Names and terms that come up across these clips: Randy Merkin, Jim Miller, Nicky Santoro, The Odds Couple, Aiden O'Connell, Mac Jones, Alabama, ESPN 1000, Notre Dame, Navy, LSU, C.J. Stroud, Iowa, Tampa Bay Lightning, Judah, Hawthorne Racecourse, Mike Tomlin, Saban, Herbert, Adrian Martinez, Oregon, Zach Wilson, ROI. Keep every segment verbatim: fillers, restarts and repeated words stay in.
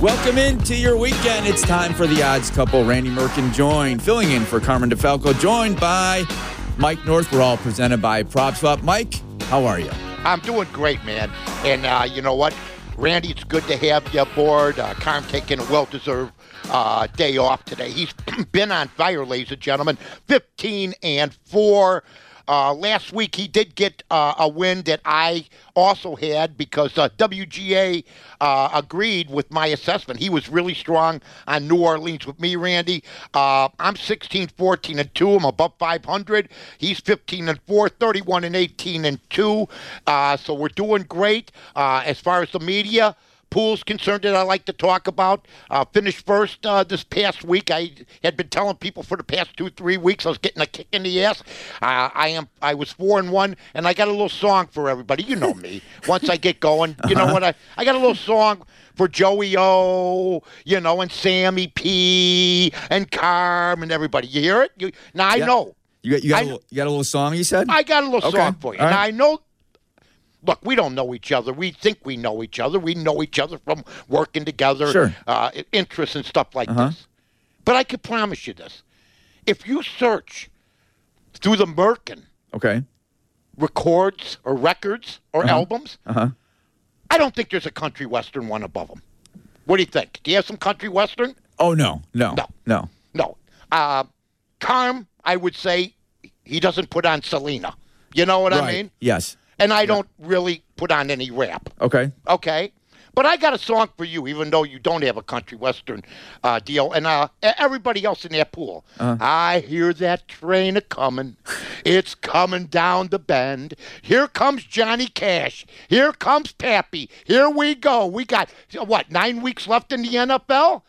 Welcome into your weekend. It's time for The Odds Couple. Randy Merkin joined, filling in for Carmen DeFalco, joined by Mike North. We're all presented by PropSwap. Mike, how are you? I'm doing great, man. And uh, you know what? Randy, it's good to have you aboard. Uh, Carm taking a well-deserved uh, day off today. He's been on fire, ladies and gentlemen, fifteen and four. Uh, last week, he did get uh, a win that I also had because uh, W G A uh, agreed with my assessment. He was really strong on New Orleans with me, Randy. Uh, I'm sixteen, fourteen, and two. I'm above five hundred. He's fifteen and four, thirty-one and eighteen and two. Uh, so we're doing great. Uh, as far as the media pool's concerned that I like to talk about. Uh, finished first uh, this past week. I had been telling people for the past two, three weeks I was getting a kick in the ass. Uh, I am. I was four and one, and I got a little song for everybody. You know me. Once I get going, you uh-huh. know what? I, I got a little song for Joey O, you know, and Sammy P, and Carm, and everybody. You hear it? You, now, I yeah. know. You got, you, got I, a little, you got a little song, you said? I got a little okay. song for you. All right. Now, I know. Look, we don't know each other. We think we know each other. We know each other from working together, sure. uh, interests and stuff like uh-huh. this. But I can promise you this. If you search through the Merkin okay. records or records or uh-huh. albums, uh-huh. I don't think there's a country western one above them. What do you think? Do you have some country western? Oh, no. No. No. No. No. Uh, Carm, I would say he doesn't put on Selena. You know what right. I mean? Yes. And I don't really put on any rap. Okay. Okay. But I got a song for you, even though you don't have a country western uh, deal. And uh, everybody else in that pool. Uh-huh. I hear that train a-coming. It's coming down the bend. Here comes Johnny Cash. Here comes Pappy. Here we go. We got, what, nine weeks left in the N F L?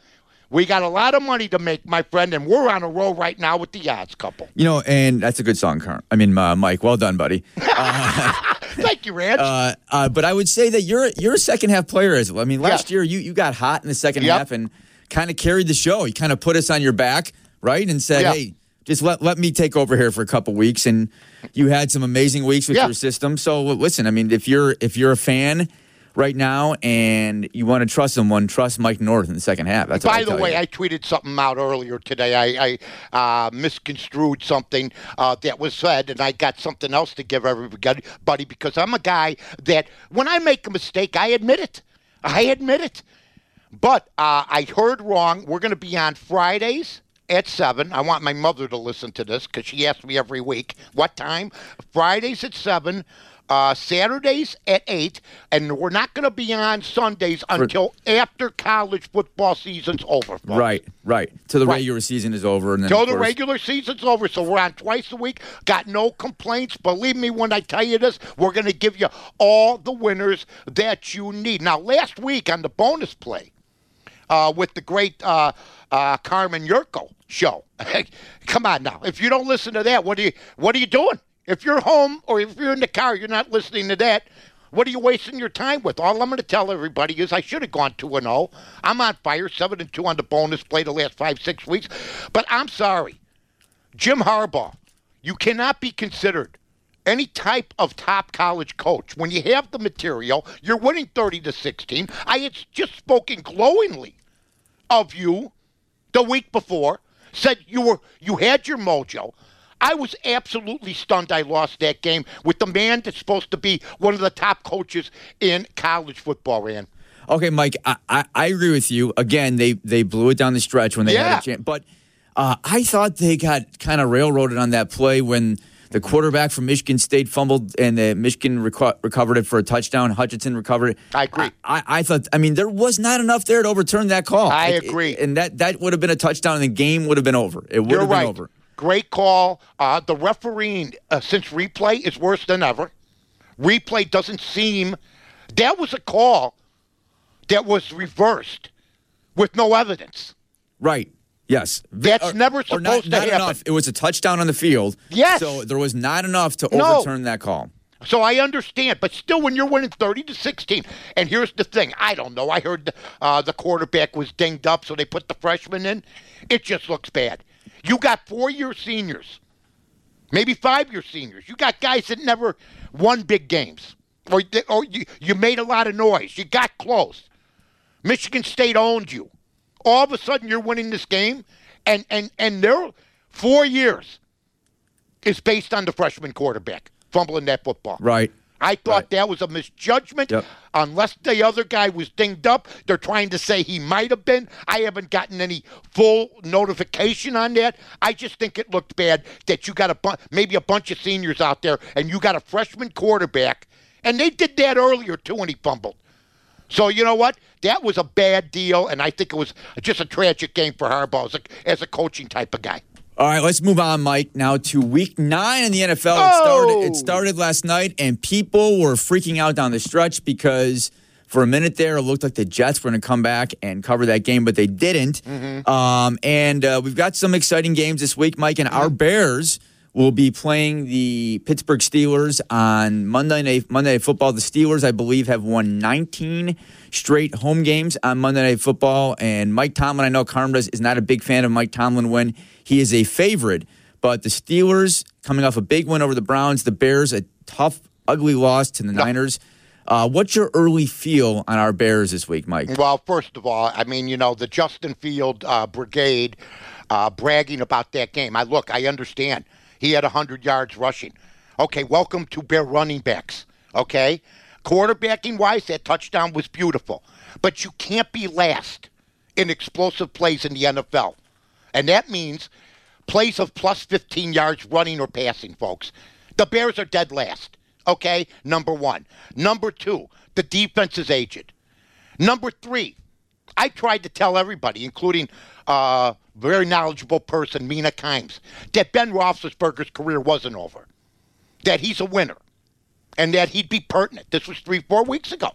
We got a lot of money to make, my friend, and we're on a roll right now with the Odds Couple. You know, and that's a good song, Carm. I mean, uh, Mike, well done, buddy. Uh, Thank you, Rand. Uh, uh, but I would say that you're you're a second half player. As well. I mean, last yeah. year you, you got hot in the second yep. half and kind of carried the show. You kind of put us on your back, right, and said, yep. hey, just let let me take over here for a couple weeks. And you had some amazing weeks with yeah. your system. So listen, I mean, if you're if you're a fan right now, and you want to trust someone, trust Mike North in the second half. That's By the way, you. I tweeted something out earlier today. I, I uh, misconstrued something uh, that was said, and I got something else to give everybody because I'm a guy that when I make a mistake, I admit it. I admit it. But uh, I heard wrong. We're going to be on Fridays at seven. I want my mother to listen to this because she asks me every week. What time? Fridays at seven. Uh, Saturdays at eight, and we're not going to be on Sundays until For, after college football season's over. Folks. Right, right. Till the right. regular season is over. And then, Till the course, regular season's over, so we're on twice a week. Got no complaints. Believe me when I tell you this, we're going to give you all the winners that you need. Now, last week on the bonus play uh, with the great uh, uh, Carmen Yurko show, come on now. If you don't listen to that, what are you, what are you doing? If you're home or if you're in the car, you're not listening to that, what are you wasting your time with? All I'm going to tell everybody is I should have gone two and oh. I'm on fire, seven and two on the bonus play the last five, six weeks. But I'm sorry. Jim Harbaugh, you cannot be considered any type of top college coach. When you have the material, you're winning thirty to sixteen. I had just spoken glowingly of you the week before, said you were you had your mojo. I was absolutely stunned I lost that game with the man that's supposed to be one of the top coaches in college football, Rand. Okay, Mike, I, I, I agree with you. Again, they, they blew it down the stretch when they yeah. had a chance. But uh, I thought they got kind of railroaded on that play when the quarterback from Michigan State fumbled and the Michigan reco- recovered it for a touchdown. Hutchinson recovered it. I agree. I, I, I thought, I mean, there was not enough there to overturn that call. I like, agree. It, and that, that would have been a touchdown and the game would have been over. It would You're have been right. over. Great call. Uh, the refereeing uh, since replay is worse than ever. Replay doesn't seem... That was a call that was reversed with no evidence. Right. Yes. That's or, never supposed not, to not happen. Enough. It was a touchdown on the field. Yes. So there was not enough to no. overturn that call. So I understand, but still, when you're winning thirty to sixteen, and here's the thing, I don't know. I heard the, uh, the quarterback was dinged up, so they put the freshman in. It just looks bad. You got four-year seniors, maybe five-year seniors. You got guys that never won big games, or, or you, you made a lot of noise. You got close. Michigan State owned you. All of a sudden, you're winning this game, and and and their four years is based on the freshman quarterback fumbling that football. Right. I thought right. that was a misjudgment. Yep. Unless the other guy was dinged up, they're trying to say he might have been. I haven't gotten any full notification on that. I just think it looked bad that you got a bu- maybe a bunch of seniors out there, and you got a freshman quarterback, and they did that earlier too when he fumbled. So you know what? That was a bad deal, and I think it was just a tragic game for Harbaugh as a, as a coaching type of guy. All right, let's move on, Mike, now to week nine in the N F L. Oh! It started, it started last night, and people were freaking out down the stretch because for a minute there, it looked like the Jets were going to come back and cover that game, but they didn't. Mm-hmm. Um, and uh, we've got some exciting games this week, Mike, and mm-hmm. our Bears will be playing the Pittsburgh Steelers on Monday Night Monday Night Football. The Steelers, I believe, have won nineteen straight home games on Monday Night Football. And Mike Tomlin, I know Carmen is not a big fan of Mike Tomlin when he is a favorite. But the Steelers, coming off a big win over the Browns, the Bears, a tough, ugly loss to the no. Niners. Uh, what's your early feel on our Bears this week, Mike? Well, first of all, I mean, you know, the Justin Field uh, brigade uh, bragging about that game. I look, I understand. He had one hundred yards rushing. Okay, welcome to Bear running backs, okay? Quarterbacking-wise, that touchdown was beautiful. But you can't be last in explosive plays in the N F L. And that means plays of plus fifteen yards running or passing, folks. The Bears are dead last, okay? Number one. Number two, the defense is aged. Number three, I tried to tell everybody, including uh very knowledgeable person, Mina Kimes, that Ben Roethlisberger's career wasn't over, that he's a winner, and that he'd be pertinent. This was three, four weeks ago,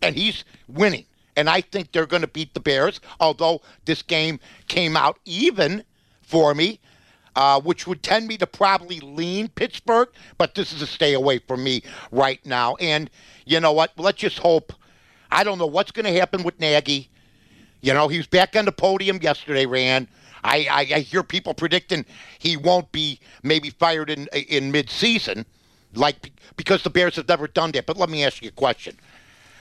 and he's winning. And I think they're going to beat the Bears, although this game came out even for me, uh, which would tend me to probably lean Pittsburgh, but this is a stay away from me right now. And you know what? Let's just hope. I don't know what's going to happen with Nagy. You know, he was back on the podium yesterday, Rand. I, I, I hear people predicting he won't be maybe fired in in mid-season, like because the Bears have never done that. But let me ask you a question.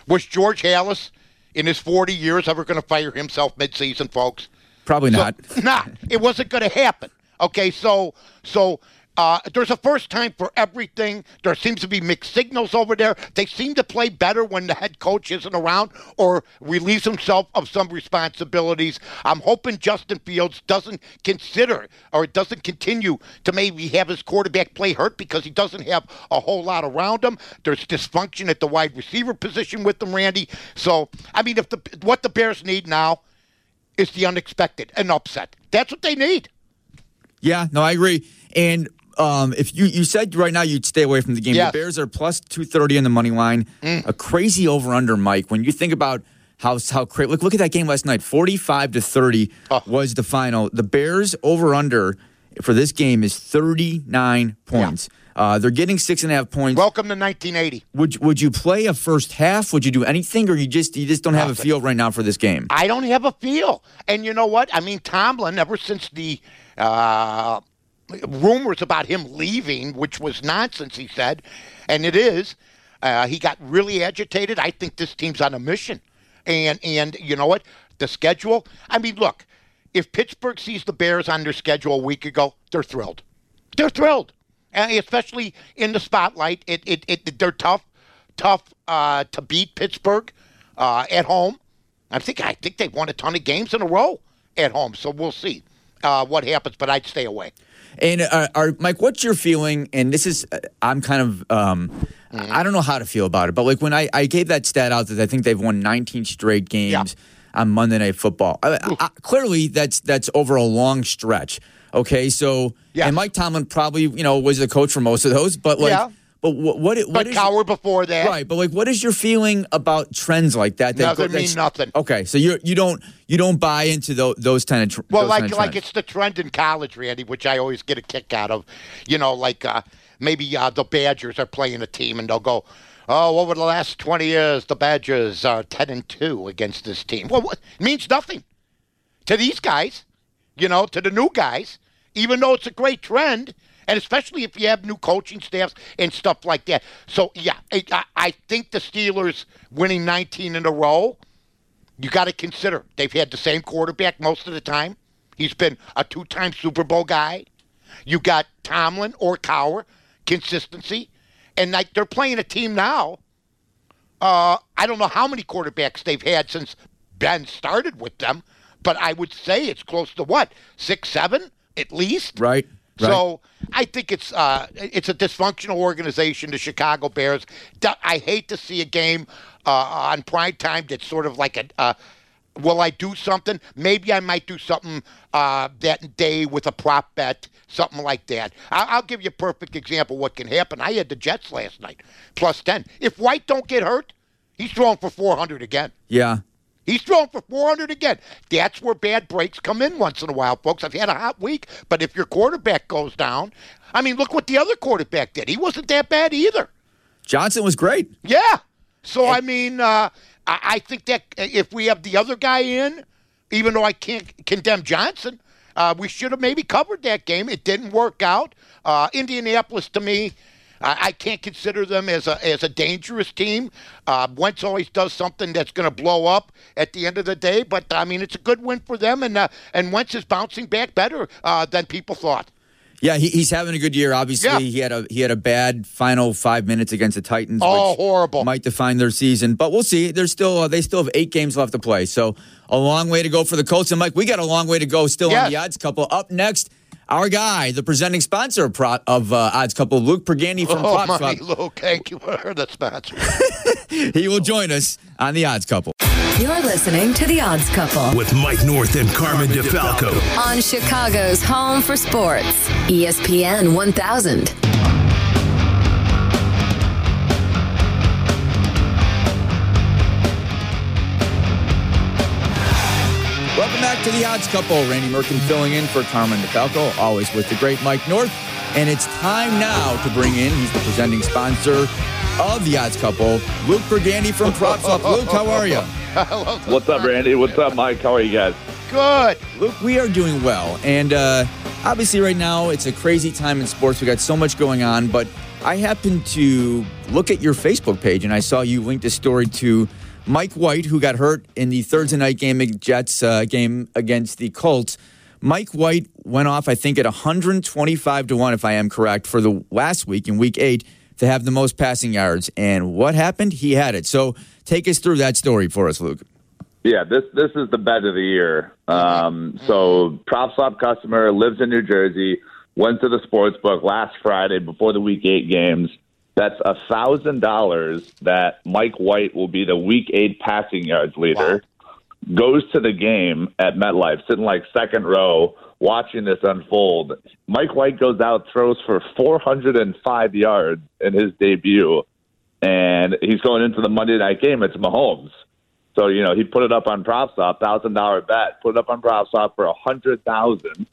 Was George Halas, in his forty years, ever going to fire himself mid-season, folks? Probably not. So, nah, it wasn't going to happen. Okay, so so uh, there's a first time for everything. There seems to be mixed signals over there. They seem to play better when the head coach isn't around or relieves himself of some responsibilities. I'm hoping Justin Fields doesn't consider or doesn't continue to maybe have his quarterback play hurt because he doesn't have a whole lot around him. There's dysfunction at the wide receiver position with them, Randy. So, I mean, if the what the Bears need now is the unexpected, an upset. That's what they need. Yeah, no, I agree. And um, if you, you said right now you'd stay away from the game. Yes. The Bears are plus two thirty on the money line. Mm. A crazy over-under, Mike. When you think about how how crazy. Look, look at that game last night. forty-five to thirty oh. was the final. The Bears over-under for this game is thirty-nine points. Yeah. Uh, they're getting six and a half points. Welcome to nineteen eighty. Would Would you play a first half? Would you do anything, or you just you just don't Nothing. have a feel right now for this game? I don't have a feel, and you know what? I mean, Tomlin, ever since the uh, rumors about him leaving, which was nonsense, he said, and it is, uh, he got really agitated. I think this team's on a mission, and and you know what? The schedule. I mean, look, if Pittsburgh sees the Bears on their schedule a week ago, they're thrilled. They're thrilled. And especially in the spotlight, it, it, it they're tough, tough uh, to beat Pittsburgh uh, at home. I think I think they've won a ton of games in a row at home, so we'll see uh, what happens. But I'd stay away. And uh, are, Mike, what's your feeling? And this is, I'm kind of, um, mm-hmm. I don't know how to feel about it, but like when I, I gave that stat out that I think they've won nineteen straight games yeah. on Monday Night Football. I, I, clearly, that's that's over a long stretch. Okay, so yes. and Mike Tomlin probably, you know, was the coach for most of those, but like, yeah. But what what, what is, hour before that, right? But like, what is your feeling about trends like that? that Doesn't mean nothing. Okay, so you you don't you don't buy into those those kind of tr- well, like kind of like it's the trend in college, Randy, which I always get a kick out of. You know, like uh, maybe uh, the Badgers are playing a team, and they'll go, "Oh, over the last twenty years, the Badgers are ten and two against this team." Well, what, it means nothing to these guys, you know, to the new guys, even though it's a great trend. And especially if you have new coaching staffs and stuff like that. So, yeah, I, I think the Steelers winning nineteen in a row, you got to consider. They've had the same quarterback most of the time. He's been a two-time Super Bowl guy. You got Tomlin or Cowher, consistency. And, like, they're playing a team now. Uh, I don't know how many quarterbacks they've had since Ben started with them, but I would say it's close to, what, six, seven at least? Right. Right. So I think it's uh, it's a dysfunctional organization, the Chicago Bears. I hate to see a game uh, on prime time that's sort of like a, uh, will I do something? Maybe I might do something uh, that day with a prop bet, something like that. I- I'll give you a perfect example of what can happen. I had the Jets last night, plus ten. If White don't get hurt, he's throwing for four hundred again. Yeah. He's throwing for four hundred again. That's where bad breaks come in once in a while, folks. I've had a hot week, but if your quarterback goes down, I mean, look what the other quarterback did. He wasn't that bad either. Johnson was great. Yeah. So, and, I mean, uh, I, I think that if we have the other guy in, even though I can't condemn Johnson, uh, we should have maybe covered that game. It didn't work out. Uh, Indianapolis, to me, I can't consider them as a as a dangerous team. Uh, Wentz always does something that's going to blow up at the end of the day. But, I mean, it's a good win for them, and uh, and Wentz is bouncing back better uh, than people thought. Yeah, he, he's having a good year. Obviously, yeah. he had a he had a bad final five minutes against the Titans. Oh, which horrible! Might define their season, but we'll see. They're still uh, they still have eight games left to play, so a long way to go for the Colts. And Mike, we got a long way to go still yes. on the Odds Couple. Up next, our guy, the presenting sponsor of, Pro- of uh, Odds Couple, Luke Pergani from oh, PropSwap. Oh, Luke, thank you for the sponsor. He will join us on the Odds Couple. You're listening to the Odds Couple with Mike North and Carmen DeFalco on Chicago's home for sports, E S P N one thousand. Welcome back to the Odds Couple. Randy Merkin filling in for Carmen DeFalco, always with the great Mike North. And it's time now to bring in, he's the presenting sponsor of the Odds Couple, Luke Pergani from PropSwap. Luke, how are you? What's up, Randy? What's up, Mike? How are you guys? Good. Luke, we are doing well. And uh, obviously right now it's a crazy time in sports. We got so much going on. But I happened to look at your Facebook page, and I saw you linked a story to Mike White, who got hurt in the Thursday night game, Jets uh, game against the Colts. Mike White went off, I think, at one hundred twenty-five to one, if I am correct, for the last week in week eight to have the most passing yards. And what happened? He had it. So take us through that story for us, Luke. Yeah, this this is the bet of the year. Um, so PropSwap customer, lives in New Jersey, went to the sports book last Friday before the week eight games. That's one thousand dollars that Mike White will be the Week eight passing yards leader. Wow. Goes to the game at MetLife, sitting like second row, watching this unfold. Mike White goes out, throws for four hundred five yards in his debut, and he's going into the Monday night game. It's Mahomes. So, you know, he put it up on PropSwap, one thousand dollars bet, put it up on PropSwap for one hundred thousand dollars.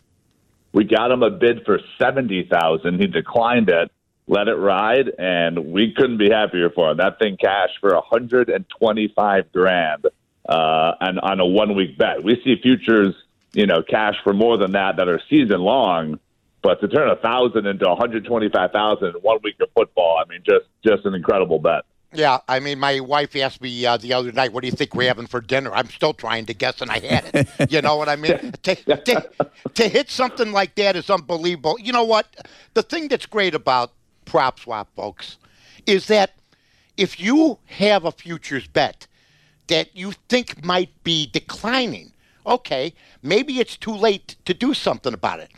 We got him a bid for seventy thousand dollars. He declined it. Let it ride, and we couldn't be happier for him. That thing cashed for one hundred twenty-five grand uh, and on a one-week bet. We see futures, you know, cash for more than that that are season-long, but to turn one thousand into one hundred twenty-five thousand in one week of football, I mean, just just an incredible bet. Yeah, I mean, my wife asked me uh, the other night, what do you think we're having for dinner? I'm still trying to guess, and I had it. You know what I mean? to, to, to hit something like that is unbelievable. You know what? The thing that's great about Prop Swap, folks, is that if you have a futures bet that you think might be declining, okay, maybe it's too late to do something about it.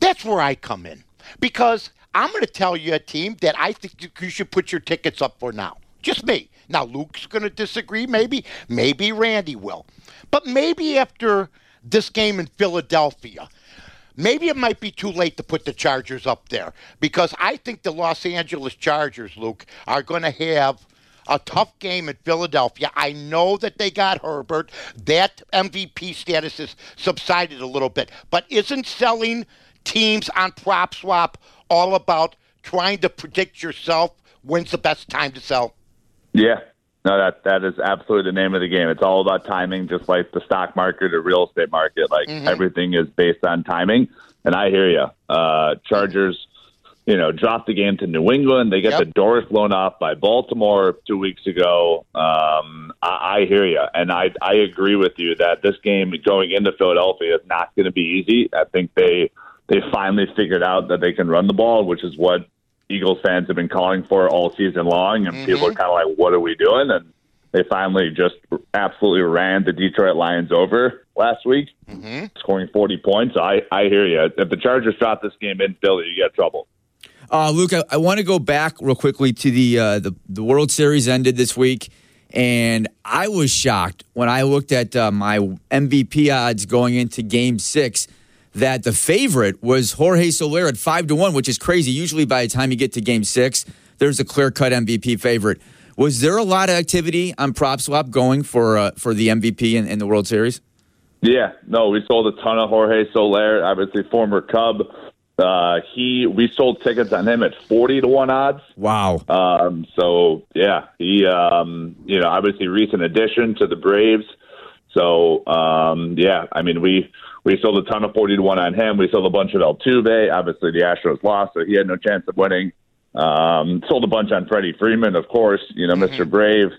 That's where I come in, because I'm going to tell you a team that I think you should put your tickets up for now. Just me. Now, Luke's going to disagree, maybe. Maybe Randy will. But maybe after this game in Philadelphia, maybe it might be too late to put the Chargers up there, because I think the Los Angeles Chargers, Luke, are going to have a tough game at Philadelphia. I know that they got Herbert. That M V P status has subsided a little bit. But isn't selling teams on PropSwap all about trying to predict yourself when's the best time to sell? Yeah. No, that that is absolutely the name of the game. It's all about timing, just like the stock market or real estate market. Like mm-hmm. everything is based on timing. And I hear you. Uh, Chargers, you know, dropped the game to New England. They get yep. the doors blown off by Baltimore two weeks ago. Um, I, I hear you. And I, I agree with you that this game going into Philadelphia is not going to be easy. I think they they finally figured out that they can run the ball, which is what Eagles fans have been calling for all season long, and mm-hmm. people are kind of like, what are we doing? And they finally just absolutely ran the Detroit Lions over last week, mm-hmm. scoring forty points. I, I hear you. If the Chargers drop this game in Philly, you got trouble. Uh, Luke, I, I want to go back real quickly to the, uh, the the World Series ended this week, and I was shocked when I looked at uh, my M V P odds going into Game six that the favorite was Jorge Soler at five to one, which is crazy. Usually by the time you get to Game six, there's a clear-cut M V P favorite. Was there a lot of activity on PropSwap going for uh, for the M V P in, in the World Series? Yeah. No, we sold a ton of Jorge Soler, obviously former Cub. Uh, he we sold tickets on him at forty to one odds. Wow. Um, so, yeah, he, um, you know, obviously recent addition to the Braves. So, um, yeah, I mean, we... We sold a ton of forty to one on him. We sold a bunch of Altuve. Obviously, the Astros lost, so he had no chance of winning. Um, sold a bunch on Freddie Freeman, of course, you know, mm-hmm. Mister Brave.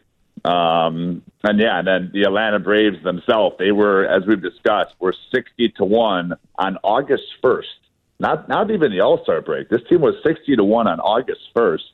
Um, and, yeah, and then the Atlanta Braves themselves, they were, as we've discussed, were sixty to one on August first. Not not even the All-Star break. This team was sixty to one on August first.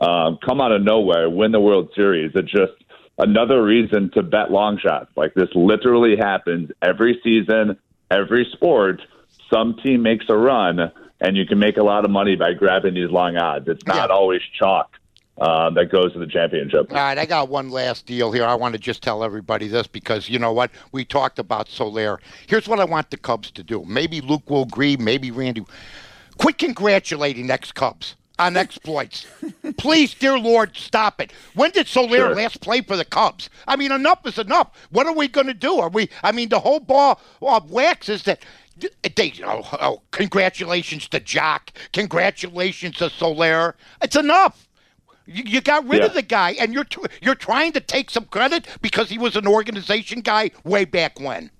Um, come out of nowhere, win the World Series. It just another reason to bet long shots. Like, this literally happens every season. Every sport, some team makes a run, and you can make a lot of money by grabbing these long odds. It's not yeah. always chalk uh, that goes to the championship. All right, I got one last deal here. I want to just tell everybody this because, you know what, we talked about Soler. Here's what I want the Cubs to do. Maybe Luke will agree, maybe Randy. Quit congratulating ex-Cubs on exploits. Please, dear Lord, stop it. When did Soler sure. last play for the Cubs? I mean, enough is enough. What are we going to do? Are we? I mean, the whole ball of wax is that they. Oh, oh, congratulations to Jock. Congratulations to Soler. It's enough. You, you got rid yeah. of the guy, and you're tr- you're trying to take some credit because he was an organization guy way back when.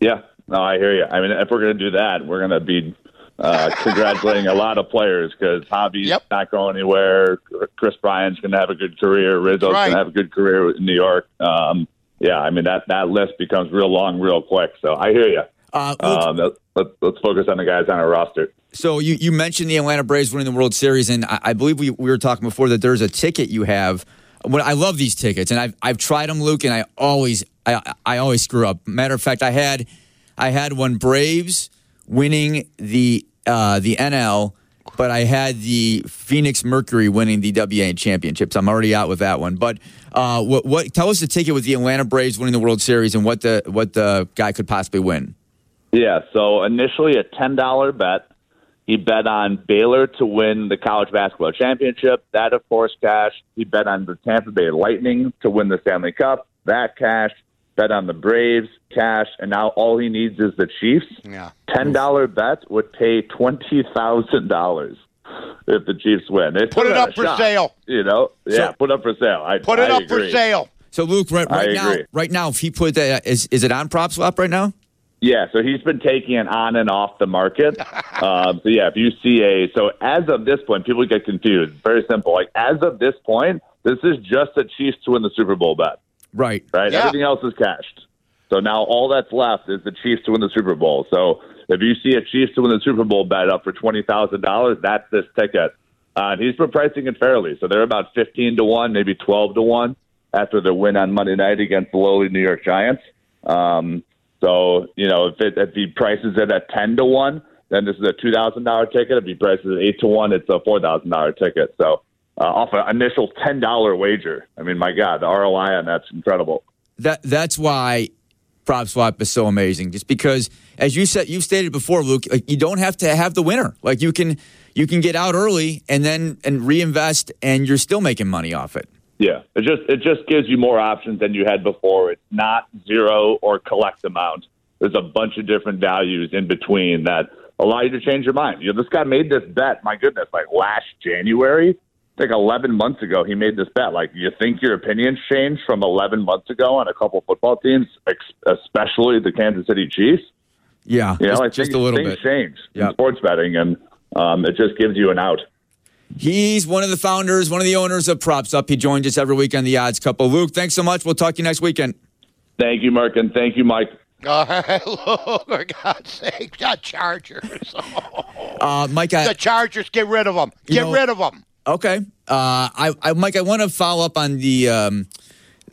Yeah, no, I hear you. I mean, if we're going to do that, we're going to be Uh, congratulating a lot of players because Javi's yep. not going anywhere. Chris Bryant's going to have a good career. Rizzo's right. going to have a good career in New York. Um, yeah, I mean, that, that list becomes real long real quick. So I hear you. Uh, um, let's, let's, let's focus on the guys on our roster. So you, you mentioned the Atlanta Braves winning the World Series, and I, I believe we, we were talking before that there's a ticket you have. I love these tickets, and I've, I've tried them, Luke, and I always I, I always screw up. Matter of fact, I had I had one Braves winning the uh, the N L, but I had the Phoenix Mercury winning the W N B A championships. I'm already out with that one. But uh, what, what? Tell us the ticket with the Atlanta Braves winning the World Series and what the what the guy could possibly win. Yeah. So initially a ten dollar bet. He bet on Baylor to win the college basketball championship. That of course cashed. He bet on the Tampa Bay Lightning to win the Stanley Cup. That cashed. Bet on the Braves, cash, and now all he needs is the Chiefs. Yeah. ten dollar bet would pay twenty thousand dollars if the Chiefs win. They put it up for shot, sale. You know, yeah, so, put up for sale. I, put it I up agree. for sale. So, Luke, right, right now, agree. right now, if he put that, is is it on PropSwap right now? Yeah, so he's been taking it on and off the market. um, so yeah, if you see a, so as of this point, people get confused. Very simple. Like as of this point, this is just the Chiefs to win the Super Bowl bet. Right. Right. Yeah. Everything else is cashed. So now all that's left is the Chiefs to win the Super Bowl. So if you see a Chiefs to win the Super Bowl bet up for twenty thousand dollars, that's this ticket. Uh, and he's been pricing it fairly. So they're about fifteen to one, maybe twelve to one after their win on Monday night against the lowly New York Giants. Um, so, you know, if, it, if he prices it at ten to one, then this is a two thousand dollars ticket. If he prices it eight to one, it's a four thousand dollars ticket. So, Uh, off an initial ten dollar wager. I mean, my God, the R O I on that's incredible. That That's why PropSwap is so amazing, just because, as you said, you've stated before, Luke, like, you don't have to have the winner. Like, you can you can get out early and then and reinvest, and you're still making money off it. Yeah, it just it just gives you more options than you had before. It's not zero or collect amount. There's a bunch of different values in between that allow you to change your mind. You know, this guy made this bet, my goodness, like last January. Like eleven months ago, he made this bet. Like, you think your opinions changed from eleven months ago on a couple football teams, especially the Kansas City Chiefs? Yeah, you know, just, like just things, a little things bit. Things change yep. in sports betting, and um, it just gives you an out. He's one of the founders, one of the owners of PropsUp. He joins us every week on The Odds Couple. Luke, thanks so much. We'll talk to you next weekend. Thank you, Merkin. Thank you, Mike. All right, Luke, for God's sake, the Chargers. Oh. Uh, Mike, I, the Chargers, get rid of them. Get know, rid of them. Okay, uh, I, I, Mike, I want to follow up on the um,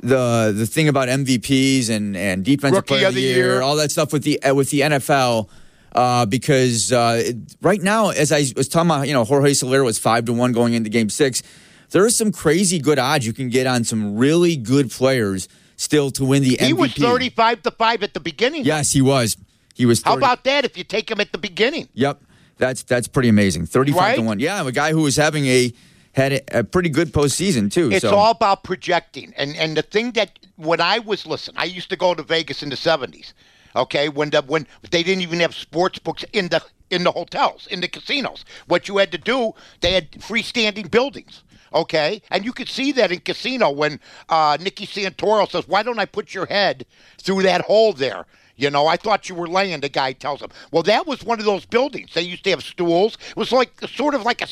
the the thing about M V Ps and and defensive Rookie player of the, of the year, year, all that stuff with the uh, with the N F L, uh, because uh, it, right now, as I was talking about, you know, Jorge Soler was five to one going into Game Six. There are some crazy good odds you can get on some really good players still to win the M V P. He was thirty-five to five at the beginning. Yes, he was. He was. thirty How about that? If you take him at the beginning. Yep. That's that's pretty amazing. Thirty-five right? to one. Yeah, a guy who was having a had a, a pretty good postseason too. It's so. all about projecting, and and the thing that when I was listen, I used to go to Vegas in the seventies. Okay, when the, when they didn't even have sports books in the in the hotels, in the casinos. What you had to do, they had freestanding buildings. Okay, and you could see that in casino when uh, Nicky Santoro says, "Why don't I put your head through that hole there?" You know, I thought you were laying, the guy tells him. Well, that was one of those buildings. They used to have stools. It was like sort of like a,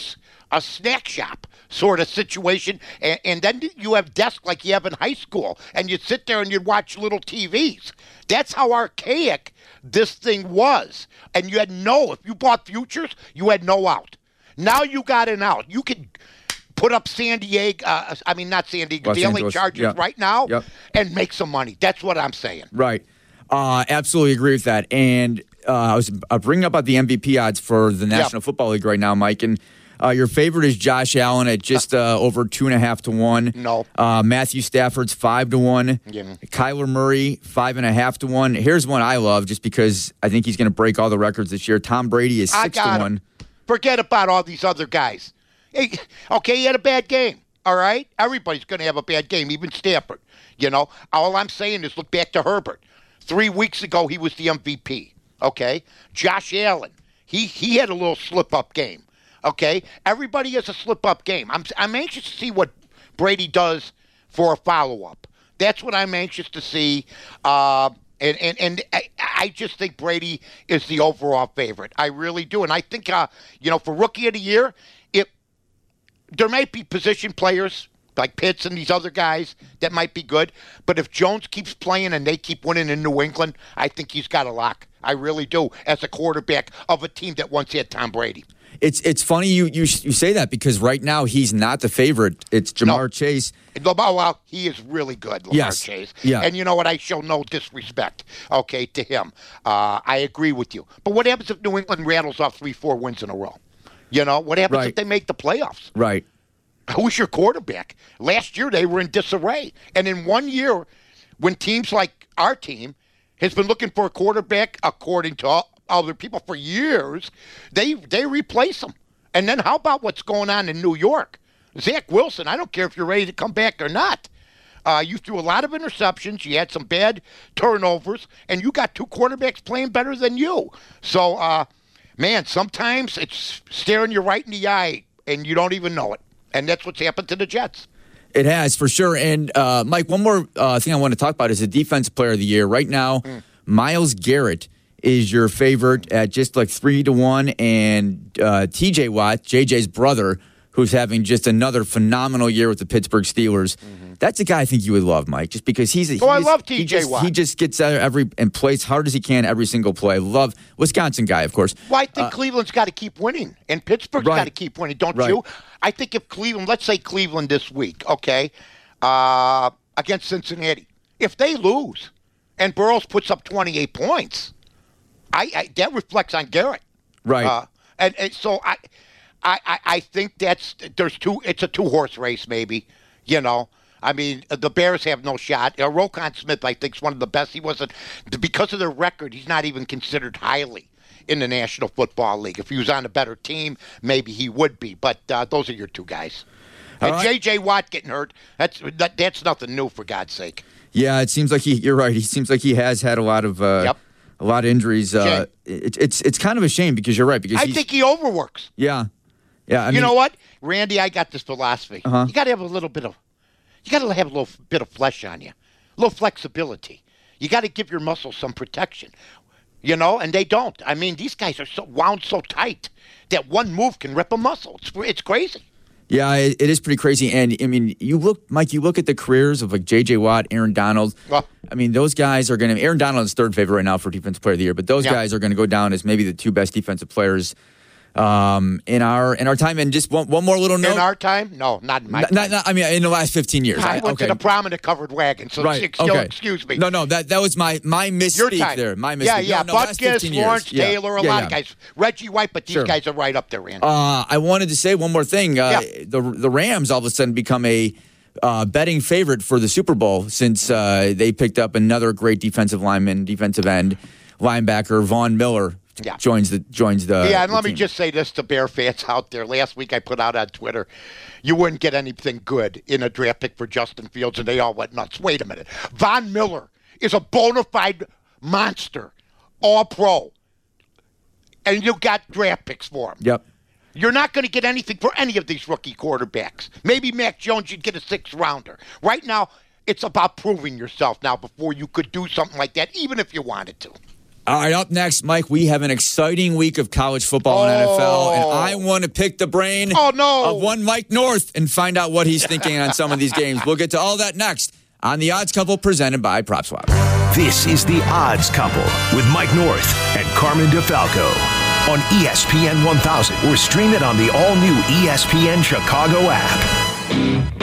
a snack shop sort of situation. And, and then you have desks like you have in high school. And you'd sit there and you'd watch little T Vs. That's how archaic this thing was. And you had no, if you bought futures, you had no out. Now you got an out. You could put up San Diego, uh, I mean, not San Diego, Los the Angeles, L A Chargers yeah. right now yep. and make some money. That's what I'm saying. Right. Uh, absolutely agree with that. And uh, I was bringing up about the M V P odds for the National yep. Football League right now, Mike. And uh, your favorite is Josh Allen at just uh, over two and a half to one. No. Uh, Matthew Stafford's five to one. Yeah. Kyler Murray, five and a half to one. Here's one I love just because I think he's going to break all the records this year. Tom Brady is six to one. Him. Forget about all these other guys. Hey, okay, he had a bad game. All right? Everybody's going to have a bad game, even Stafford. You know, all I'm saying is look back to Herbert. Three weeks ago, he was the M V P, okay? Josh Allen, he he had a little slip-up game, okay? Everybody has a slip-up game. I'm I'm anxious to see what Brady does for a follow-up. That's what I'm anxious to see. Uh, and and, and I, I just think Brady is the overall favorite. I really do. And I think, uh, you know, for Rookie of the Year, it, there may be position players like Pitts and these other guys that might be good. But if Jones keeps playing and they keep winning in New England, I think he's got a lock. I really do, as a quarterback of a team that once had Tom Brady. It's it's funny you you, you say that because right now he's not the favorite. It's Jamar no. Chase. Well, he is really good, Jamar yes. Chase. Yeah. And you know what? I show no disrespect, okay, to him. Uh, I agree with you. But what happens if New England rattles off three, four wins in a row? You know, what happens right. if they make the playoffs? Right. Who's your quarterback? Last year, they were in disarray. And in one year, when teams like our team has been looking for a quarterback, according to other people, for years, they they replace them. And then how about what's going on in New York? Zach Wilson, I don't care if you're ready to come back or not. Uh, you threw a lot of interceptions. You had some bad turnovers. And you got two quarterbacks playing better than you. So, uh, man, sometimes it's staring you right in the eye, and you don't even know it. And that's what's happened to the Jets. It has, for sure. And, uh, Mike, one more uh, thing I want to talk about is the Defensive Player of the Year. Right now, mm. Myles Garrett is your favorite at just like three to one. And uh, T J Watt, J J's brother, who's having just another phenomenal year with the Pittsburgh Steelers. Mm-hmm. That's a guy I think you would love, Mike, just because he's a he – Oh, I love T J Watt. He just gets out every and plays hard as he can every single play. Love – Wisconsin guy, of course. Well, I think uh, Cleveland's got to keep winning, and Pittsburgh's right. got to keep winning, don't right. you? I think if Cleveland – let's say Cleveland this week, okay, uh, against Cincinnati. If they lose and Burrows puts up twenty-eight points, I, I that reflects on Garrett. Right. Uh, and, and so I – I, I, I think that's there's two. It's a two horse race, maybe. You know, I mean, the Bears have no shot. You know, Roquan Smith, I think, is one of the best. He wasn't, because of their record, he's not even considered highly in the National Football League. If he was on a better team, maybe he would be. But uh, those are your two guys. And right. J J Watt getting hurt, that's that, that's nothing new, for God's sake. Yeah, it seems like he, you're right. He seems like he has had a lot of uh, yep. a lot of injuries. Uh, it, it's it's kind of a shame because you're right. Because I think he overworks. Yeah. yeah. I you mean, know what? Randy, I got this philosophy. Uh-huh. You got to have a little bit of you got to have a little bit of flesh on you, a little flexibility. You got to give your muscles some protection. You know, and they don't. I mean, these guys are so wound so tight that one move can rip a muscle. It's, it's crazy. Yeah, it, it is pretty crazy. And, I mean, you look, Mike, you look at the careers of, like, J J. Watt, Aaron Donald. Well, I mean, those guys are going to – Aaron Donald is third favorite right now for Defensive Player of the Year, but those yeah. guys are going to go down as maybe the two best defensive players um, in our in our time. And just one, one more little note. In our time? No, not in my not, time. Not, not, I mean, in the last fifteen years. I, I went okay. to the prom in a covered wagon, so right. ex- okay. excuse me. No, no, that that was my, my misspeak there. My misspeak. Yeah, yeah, no, no, Butkus, Lawrence, yeah. Taylor, a yeah, lot yeah. of guys. Reggie White, but these sure. guys are right up there, Randy. Uh, I wanted to say one more thing. Uh, yeah. The the Rams all of a sudden become a uh, betting favorite for the Super Bowl since uh, they picked up another great defensive lineman, defensive end, linebacker, Vaughn Miller. Yeah. Joins the joins the Yeah, and the let team. me just say this to Bear fans out there. Last week I put out on Twitter, you wouldn't get anything good in a draft pick for Justin Fields, and they all went nuts. Wait a minute. Von Miller is a bona fide monster, all pro, and you got draft picks for him. Yep. You're not going to get anything for any of these rookie quarterbacks. Maybe Mac Jones, you'd get a sixth-rounder. Right now, it's about proving yourself now before you could do something like that, even if you wanted to. All right, up next, Mike, we have an exciting week of college football and oh. N F L, and I want to pick the brain oh, no. of one Mike North and find out what he's thinking on some of these games. We'll get to all that next on The Odds Couple, presented by PropSwap. This is The Odds Couple with Mike North and Carmen DeFalco on E S P N one thousand, or stream it on the all-new E S P N Chicago app.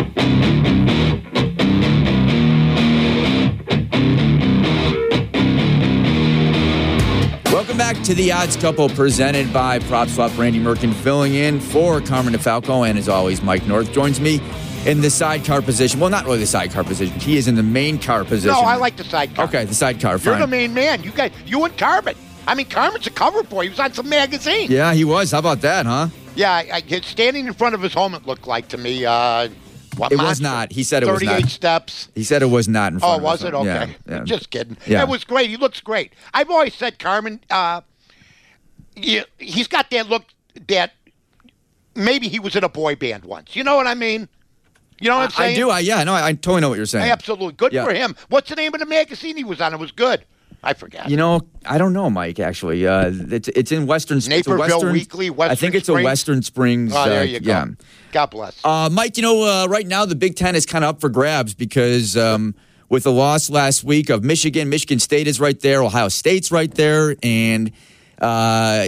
Welcome back to The Odds Couple, presented by PropSwap. Randy Merkin filling in for Carmen DeFalco, and as always, Mike North joins me in the sidecar position. Well, not really the sidecar position. He is in the main car position. No, I like the sidecar. Okay, the sidecar. Fine. You're the main man. You guys, you and Carmen. I mean, Carmen's a cover boy. He was on some magazine. Yeah, he was. How about that, huh? Yeah, I, I, standing in front of his home, it looked like to me. Uh, What, it monster? was not. He said it was not. thirty-eight steps. He said it was not in front oh, of us. Oh, was it? Okay. Yeah, yeah. Just kidding. Yeah. It was great. He looks great. I've always said, Carmen, uh, he, he's got that look that maybe he was in a boy band once. You know what I mean? You know what I'm saying? I do. I, yeah, no, I, I totally know what you're saying. Absolutely. Good yeah. for him. What's the name of the magazine he was on? It was good. I forgot. You know, I don't know, Mike, actually. Uh, it's, it's in Western Springs. Naperville Western, Weekly, Western I think it's Springs. a Western Springs. Oh, there you uh, go. Yeah. God bless. Uh, Mike, you know, uh, right now the Big Ten is kind of up for grabs because um, with the loss last week of Michigan, Michigan State is right there, Ohio State's right there, and uh,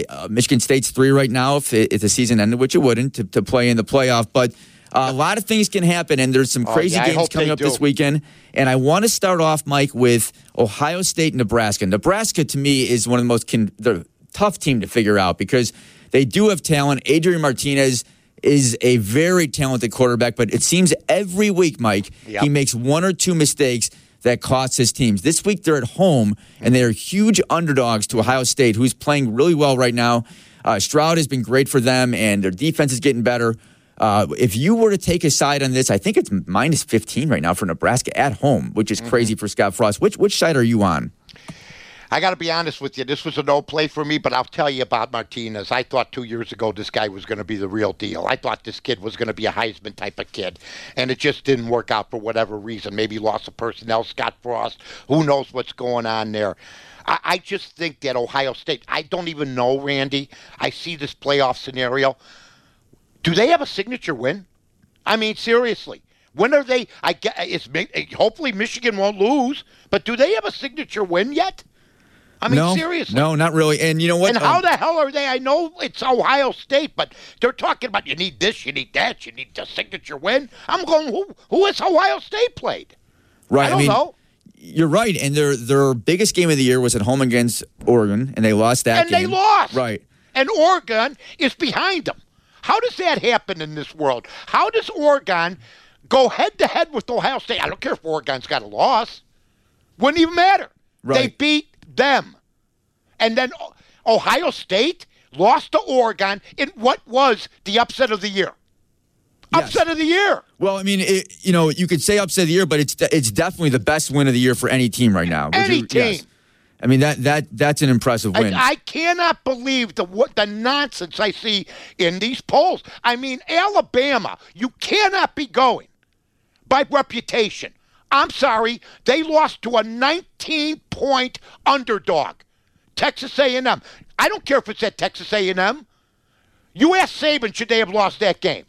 uh, Michigan State's three right now if, it, if the season ended, which it wouldn't, to, to play in the playoff. But uh, a lot of things can happen, and there's some crazy oh, yeah, games coming up do. this weekend. And I want to start off, Mike, with Ohio State and Nebraska. Nebraska, to me, is one of the most con- the tough team to figure out because they do have talent. Adrian Martinez is a very talented quarterback, but it seems every week, Mike, yep. he makes one or two mistakes that cost his teams. This week, they're at home, and they are huge underdogs to Ohio State, who's playing really well right now. Uh, Stroud has been great for them, and their defense is getting better. Uh, if you were to take a side on this, I think it's minus fifteen right now for Nebraska at home, which is mm-hmm. crazy for Scott Frost. Which which side are you on? I got to be honest with you. This was a no play for me, but I'll tell you about Martinez. I thought two years ago this guy was going to be the real deal. I thought this kid was going to be a Heisman type of kid, and it just didn't work out for whatever reason. Maybe loss of personnel, Scott Frost. Who knows what's going on there? I, I just think that Ohio State, I don't even know, Randy. I see this playoff scenario. Do they have a signature win? I mean, seriously. When are they? I guess it's hopefully Michigan won't lose, but do they have a signature win yet? I mean, no, seriously. No, not really. And you know what? And how um, the hell are they? I know it's Ohio State, but they're talking about you need this, you need that, you need the signature win. I'm going, who who has Ohio State played? Right. I don't I mean, know. You're right. And their their biggest game of the year was at home against Oregon, and they lost that and game. And they lost. Right. And Oregon is behind them. How does that happen in this world? How does Oregon go head-to-head with Ohio State. I don't care if Oregon's got a loss. Wouldn't even matter. Right. They beat them. And then Ohio State lost to Oregon in what was the upset of the year. Yes. Upset of the year. Well, I mean, it, you know, you could say upset of the year, but it's it's definitely the best win of the year for any team right now. Would any you, team. Yes. I mean, that that that's an impressive win. I, I cannot believe the what the nonsense I see in these polls. I mean, Alabama, you cannot be going by reputation. I'm sorry, they lost to a nineteen-point underdog, Texas A and M. I don't care if it's at Texas A and M. You ask Saban, should they have lost that game?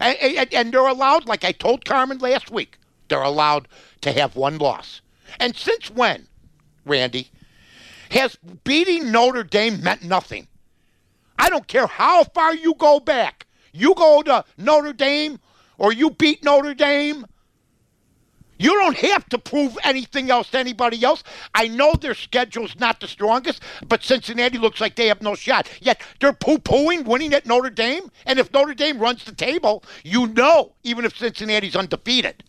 And, and, and they're allowed, like I told Carmen last week, they're allowed to have one loss. And since when, Randy, has beating Notre Dame meant nothing? I don't care how far you go back. You go to Notre Dame or you beat Notre Dame, you don't have to prove anything else to anybody else. I know their schedule's not the strongest, but Cincinnati looks like they have no shot. Yet they're poo-pooing winning at Notre Dame, and if Notre Dame runs the table, you know, even if Cincinnati's undefeated,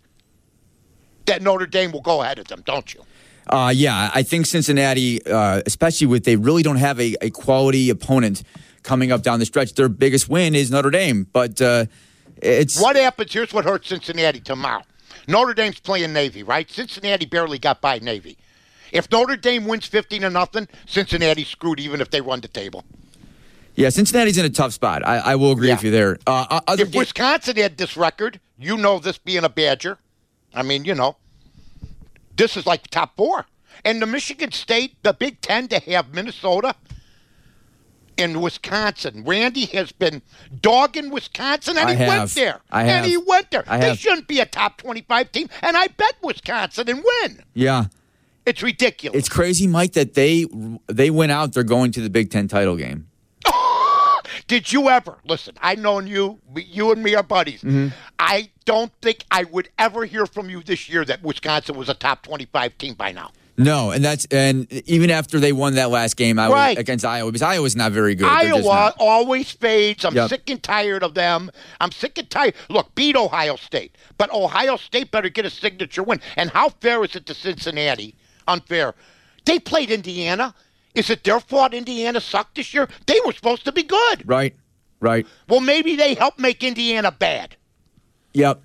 that Notre Dame will go ahead of them, don't you? Uh, yeah, I think Cincinnati, uh, especially with they really don't have a, a quality opponent coming up down the stretch. Their biggest win is Notre Dame, but uh, it's... What happens, here's what hurts Cincinnati tomorrow. Notre Dame's playing Navy, right? Cincinnati barely got by Navy. If Notre Dame wins fifteen to nothing, Cincinnati's screwed even if they run the table. Yeah, Cincinnati's in a tough spot. I, I will agree yeah. with you there. Uh, other if ga- Wisconsin had this record, you know this being a Badger. I mean, you know. This is like top four. And the Michigan State, the Big Ten, to have Minnesota and Wisconsin. Randy has been dogging Wisconsin, and I he have. went there. I and have. he went there. I they have. shouldn't be a top twenty-five team, and I bet Wisconsin and win. Yeah. It's ridiculous. It's crazy, Mike, that they they went out. They're going to the Big Ten title game. Did you ever? Listen, I've known you. You and me are buddies. Mm-hmm. I don't think I would ever hear from you this year that Wisconsin was a top twenty-five team by now. No, and that's and even after they won that last game I right. was, against Iowa, because Iowa's not very good. Iowa always fades. I'm yep. sick and tired of them. I'm sick and tired. Look, beat Ohio State, but Ohio State better get a signature win. And how fair is it to Cincinnati? Unfair. They played Indiana. Is it their fault Indiana sucked this year? They were supposed to be good. Right, right. Well, maybe they helped make Indiana bad. Yep.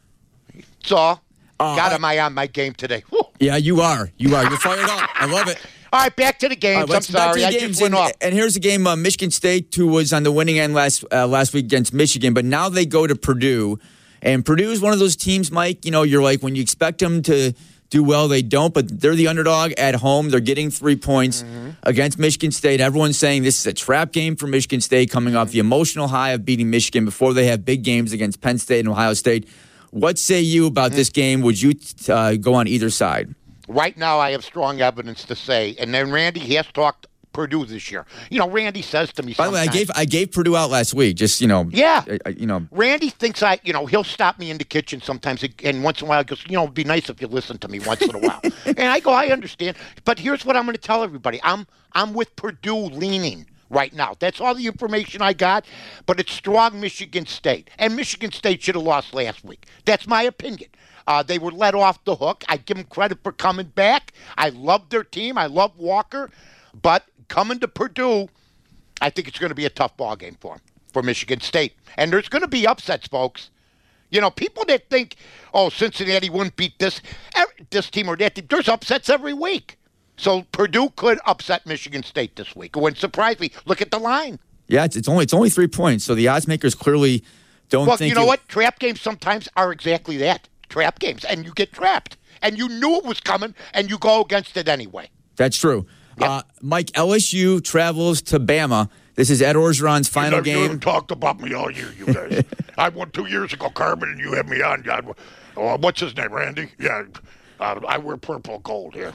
So, uh, God, am I on my game today. Whew. Yeah, you are. You are. You're fired up. I love it. All right, back to the games. Right, I'm sorry. I just went and, off. And here's the game, uh, Michigan State, who was on the winning end last uh, last week against Michigan, but now they go to Purdue. And Purdue is one of those teams, Mike, you know, you're like, when you expect them to do well, they don't, but they're the underdog at home. They're getting three points mm-hmm. against Michigan State. Everyone's saying this is a trap game for Michigan State, coming mm-hmm. off the emotional high of beating Michigan before they have big games against Penn State and Ohio State. What say you about mm-hmm. this game? Would you uh, go on either side? Right now, I have strong evidence to say, and then Randy has talked Purdue this year. You know, Randy says to me sometimes. By the way, I gave, I gave Purdue out last week, just, you know. Yeah. I, I, you know. Randy thinks I, you know, he'll stop me in the kitchen sometimes, and once in a while he goes, you know, it'd be nice if you listen to me once in a while. And I go, I understand. But here's what I'm going to tell everybody. I'm I'm with Purdue leaning right now. That's all the information I got, but it's strong Michigan State. And Michigan State should have lost last week. That's my opinion. Uh, they were let off the hook. I give them credit for coming back. I love their team. I love Walker. But coming to Purdue, I think it's going to be a tough ball game for them, for Michigan State. And there's going to be upsets, folks. You know, people that think, oh, Cincinnati wouldn't beat this this team or that team, there's upsets every week. So Purdue could upset Michigan State this week. It wouldn't surprise me. Look at the line. Yeah, it's, it's only it's only three points. So the odds makers clearly don't well, think. Well, you know it- what? Trap games sometimes are exactly that. Trap games. And you get trapped. And you knew it was coming, and you go against it anyway. That's true. Yep. Uh, Mike, L S U travels to Bama. This is Ed Orgeron's final you know, game. You haven't talked about me all year, you guys. I won two years ago, Carmen, and you had me on. God, oh, what's his name, Randy? Yeah, uh, I wear purple gold, yeah.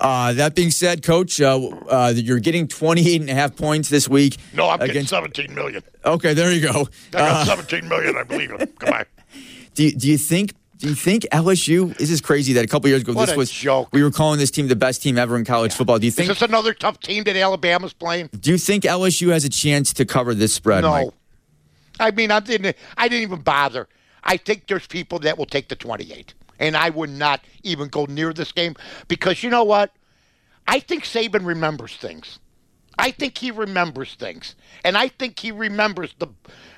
Uh, that being said, Coach, uh, uh, you're getting twenty-eight and a half points this week. No, I'm against... getting seventeen million dollars. Okay, there you go. I got uh, seventeen million dollars, I believe in. Come on. Do, do you think... Do you think L S U, this is crazy that a couple years ago what this was, joke. we were calling this team the best team ever in college yeah. football. Do you think, is this another tough team that Alabama's playing? Do you think L S U has a chance to cover this spread, No. Mike? I mean, I didn't, I didn't even bother. I think there's people that will take the twenty-eight. And I would not even go near this game because, you know what? I think Saban remembers things. I think he remembers things. And I think he remembers the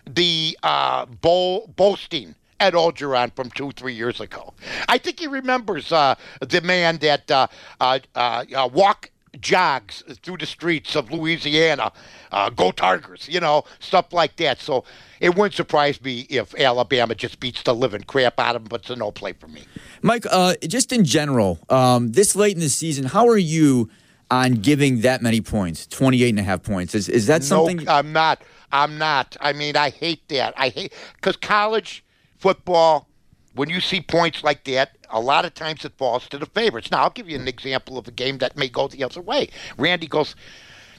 the uh, bo- boasting at Algeron from two, three years ago. I think he remembers uh, the man that uh, uh, uh, walk jogs through the streets of Louisiana, uh, go Tigers, you know, stuff like that. So it wouldn't surprise me if Alabama just beats the living crap out of them, but it's a no play for me. Mike, uh, just in general, um, this late in the season, how are you on giving that many points, twenty-eight and a half points? Is is that something? No, I'm not. I'm not. I mean, I hate that. I hate because college football, when you see points like that, a lot of times it falls to the favorites. Now, I'll give you an example of a game that may go the other way. Randy goes,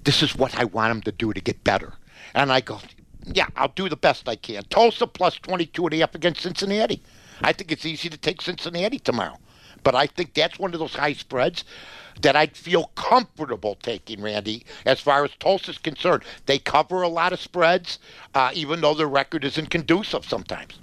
this is what I want him to do to get better. And I go, yeah, I'll do the best I can. Tulsa plus twenty-two and a half against Cincinnati. I think it's easy to take Cincinnati tomorrow. But I think that's one of those high spreads that I'd feel comfortable taking, Randy, as far as Tulsa's concerned. They cover a lot of spreads, uh, even though their record isn't conducive sometimes.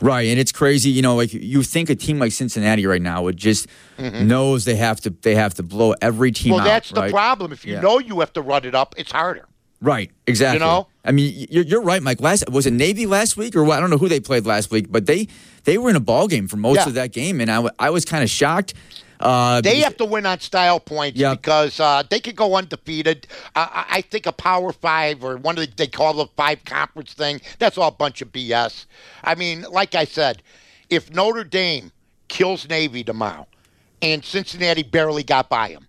Right, and it's crazy, you know, like you think a team like Cincinnati right now would just mm-hmm. knows they have to they have to blow every team well, out. Well, that's the right? problem. If you yeah. know you have to run it up, it's harder. Right, exactly. You know? I mean, you're, you're right, Mike. Last was it Navy last week? Or I don't know who they played last week, but they, they were in a ball game for most yeah. of that game, and I, I was kind of shocked. Uh, they have to win on style points yeah. because uh, they could go undefeated. Uh, I think a Power Five or one of the, they call the five conference thing, that's all a bunch of B S. I mean, like I said, if Notre Dame kills Navy tomorrow and Cincinnati barely got by them,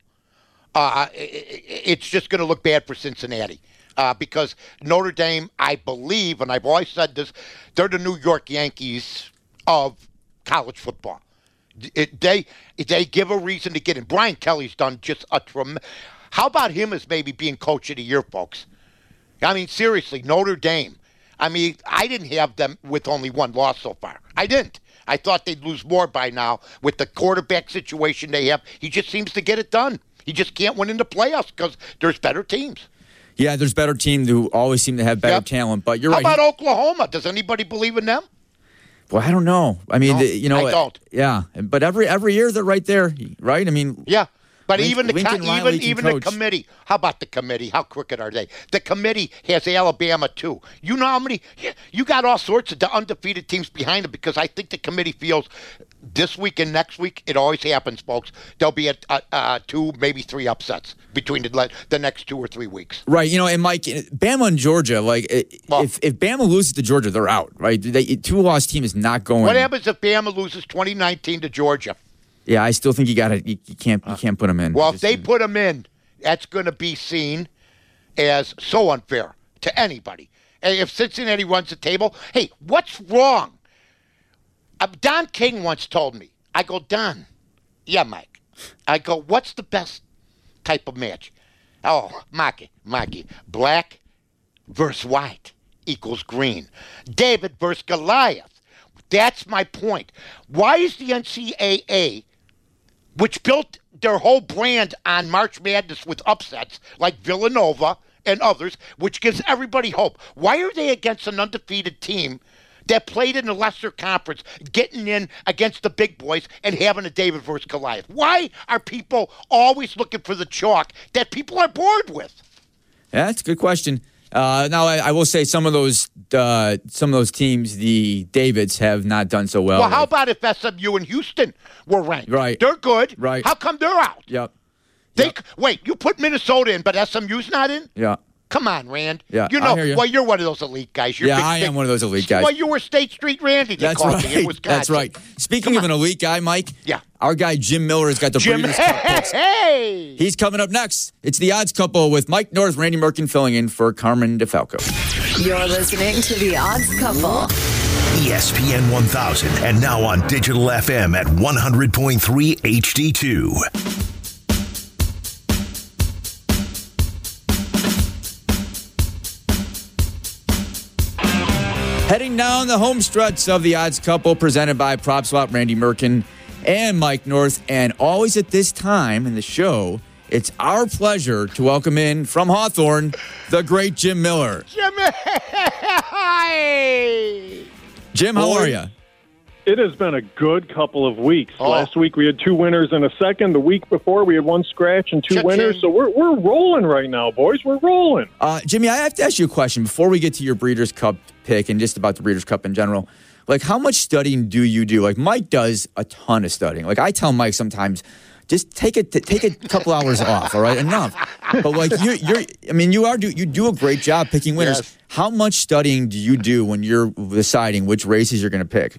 uh, it's just going to look bad for Cincinnati. Uh, because Notre Dame, I believe, and I've always said this, they're the New York Yankees of college football. It, they they give a reason to get in. Brian Kelly's done just a tremendous... How about him as maybe being coach of the year, folks? I mean, seriously, Notre Dame. I mean, I didn't have them with only one loss so far. I didn't. I thought they'd lose more by now with the quarterback situation they have. He just seems to get it done. He just can't win in the playoffs because there's better teams. Yeah, there's better teams who always seem to have better yep. talent, but you're How right. How about Oklahoma? Does anybody believe in them? Well, I don't know. I mean, no, the, you know, I don't. Yeah, but every every year they're right there, right? I mean, yeah. But Link, even the Lincoln, co- Ryan, even even coach. the committee. How about the committee? How crooked are they? The committee has Alabama too. You know how many? You got all sorts of undefeated teams behind them because I think the committee feels this week and next week it always happens, folks. There'll be a, a, a two, maybe three upsets between the the next two or three weeks. Right. You know, and Mike, Bama and Georgia. Like, well, if if Bama loses to Georgia, they're out. Right. They, two loss team is not going. What happens if Bama loses twenty nineteen to Georgia? Yeah, I still think you got to. You, you can't. You can't put them in. Well, if they put them in, that's going to be seen as so unfair to anybody. And if Cincinnati runs the table, hey, what's wrong? Um, Don King once told me. I go, Don. Yeah, Mike. I go, what's the best type of match? Oh, Mikey, Mikey, black versus white equals green. David versus Goliath. That's my point. Why is the N C double A, which built their whole brand on March Madness with upsets like Villanova and others, which gives everybody hope, why are they against an undefeated team that played in a lesser conference, getting in against the big boys and having a David versus Goliath? Why are people always looking for the chalk that people are bored with? Yeah, that's a good question. Uh, now, I, I will say some of those uh, some of those teams, the Davids, have not done so well. Well, how about if S M U and Houston were ranked? Right. They're good. Right. How come they're out? Yep. They yep. Wait, you put Minnesota in, but S M U's not in? Yeah. Come on, Rand. Yeah, you know, I hear you. Well, you're one of those elite guys. You're yeah, big, I am one of those elite guys. Well, you were State Street Randy. They That's called right. me in Wisconsin. That's right. Speaking Come of on. an elite guy, Mike, yeah. our guy Jim Miller has got the Jim- Breeders' Cup picks. Hey! He's coming up next. It's The Odds Couple with Mike North, Randy Merkin filling in for Carmen DeFalco. You're listening to The Odds Couple. E S P N one thousand and now on Digital F M at one hundred point three H D two. Heading down the home stretch of The Odds Couple, presented by PropSwap, Randy Merkin and Mike North. And always at this time in the show, it's our pleasure to welcome in from Hawthorne, the great Jim Miller. Jimmy! Jim, how Boy, are you? It has been a good couple of weeks. Oh. Last week we had two winners and a second. The week before we had one scratch and two Cha-ching. winners. So we're we're rolling right now, boys. We're rolling. Uh, Jimmy, I have to ask you a question before we get to your Breeders' Cup pick and just about the Breeders' Cup in general. Like, how much studying do you do? Like, Mike does a ton of studying. Like, I tell Mike sometimes, just take a t- take a couple hours off. All right, enough. But like you, you're. I mean, you are do you do a great job picking winners. Yes. How much studying do you do when you're deciding which races you're going to pick?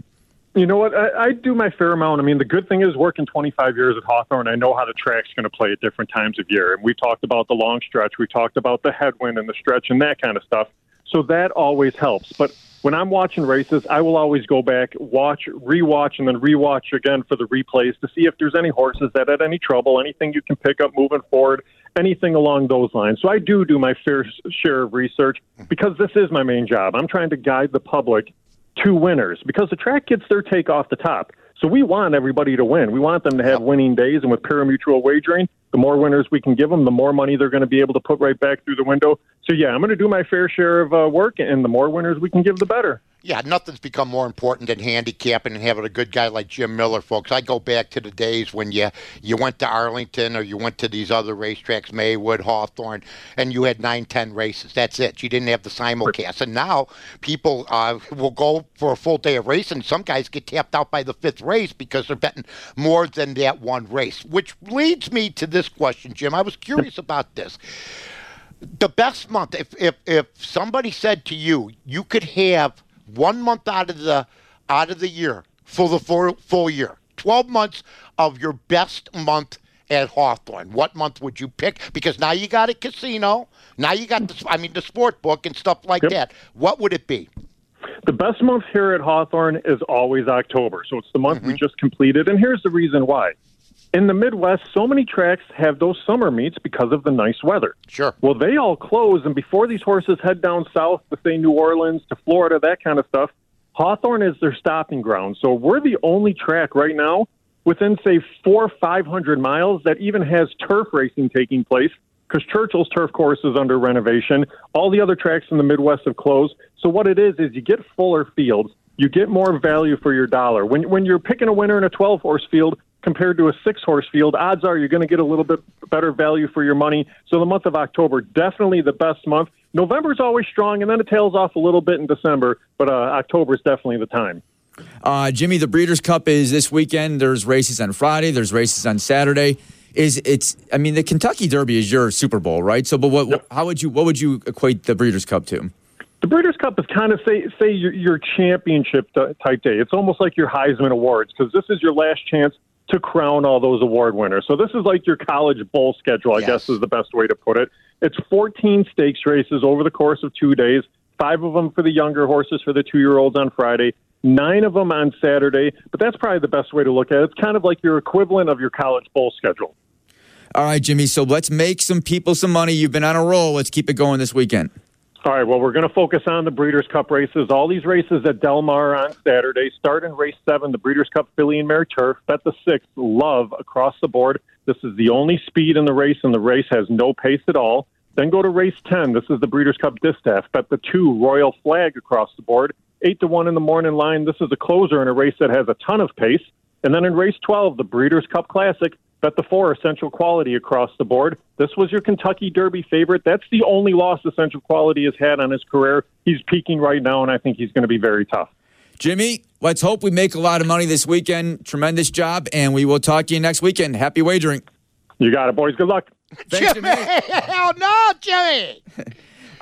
You know what? I, I do my fair amount. I mean, the good thing is working twenty-five years at Hawthorne, I know how the track's going to play at different times of year. And we talked about the long stretch. We talked about the headwind and the stretch and that kind of stuff. So that always helps. But when I'm watching races, I will always go back, watch, rewatch, and then rewatch again for the replays to see if there's any horses that had any trouble, anything you can pick up moving forward, anything along those lines. So I do do my fair share of research because this is my main job. I'm trying to guide the public to winners because the track gets their take off the top. So we want everybody to win. We want them to have winning days, and with pari-mutuel wagering, the more winners we can give them, the more money they're going to be able to put right back through the window. So, yeah, I'm going to do my fair share of uh, work, and the more winners we can give, the better. Yeah, nothing's become more important than handicapping and having a good guy like Jim Miller, folks. I go back to the days when you, you went to Arlington or you went to these other racetracks, Maywood, Hawthorne, and you had nine, ten races. That's it. You didn't have the simulcast. And now people uh, will go for a full day of racing. Some guys get tapped out by the fifth race because they're betting more than that one race, which leads me to this question, Jim. I was curious about this. The best month, if, if, if somebody said to you, you could have One month out of the out of the year for the full, full year, twelve months of your best month at Hawthorne. What month would you pick? Because now you got a casino, now you got the I mean the sport book and stuff like yep. that. What would it be? The best month here at Hawthorne is always October, so it's the month mm-hmm. we just completed. And here's the reason why. In the Midwest, so many tracks have those summer meets because of the nice weather. Sure. Well, they all close, and before these horses head down south to, say, New Orleans, to Florida, that kind of stuff, Hawthorne is their stopping ground. So we're the only track right now within, say, four or five hundred miles that even has turf racing taking place because Churchill's turf course is under renovation. All the other tracks in the Midwest have closed. So what it is is you get fuller fields. You get more value for your dollar. When, when you're picking a winner in a twelve-horse field, compared to a six-horse field, odds are you're going to get a little bit better value for your money. So the month of October, definitely the best month. November is always strong, and then it tails off a little bit in December, but uh, October is definitely the time. Uh, Jimmy, the Breeders' Cup is this weekend. There's races on Friday. There's races on Saturday. Is it's? I mean, the Kentucky Derby is your Super Bowl, right? So, but what? Yep. How would you? What would you equate the Breeders' Cup to? The Breeders' Cup is kind of, say, say your, your championship type day. It's almost like your Heisman Awards because this is your last chance to crown all those award winners. So this is like your college bowl schedule, I yes. guess is the best way to put it. It's fourteen stakes races over the course of two days, five of them for the younger horses, for the two-year-olds on Friday, nine of them on Saturday, but that's probably the best way to look at it. It's kind of like your equivalent of your college bowl schedule. All right, Jimmy, so let's make some people some money. You've been on a roll. Let's keep it going this weekend. All right, well, we're going to focus on the Breeders' Cup races. All these races at Del Mar on Saturday. Start in race seven, the Breeders' Cup Filly and Mare Turf. Bet the sixth, Love, across the board. This is the only speed in the race, and the race has no pace at all. Then go to race ten. This is the Breeders' Cup Distaff. Bet the two, Royal Flag, across the board. eight to one in the morning line. This is a closer in a race that has a ton of pace. And then in race twelve, the Breeders' Cup Classic. Bet the four, Essential Quality, across the board. This was your Kentucky Derby favorite. That's the only loss Essential Quality has had on his career. He's peaking right now, and I think he's going to be very tough. Jimmy, let's hope we make a lot of money this weekend. Tremendous job, and we will talk to you next weekend. Happy wagering. You got it, boys. Good luck. Thanks, Jimmy. Jimmy. Hell no, Jimmy.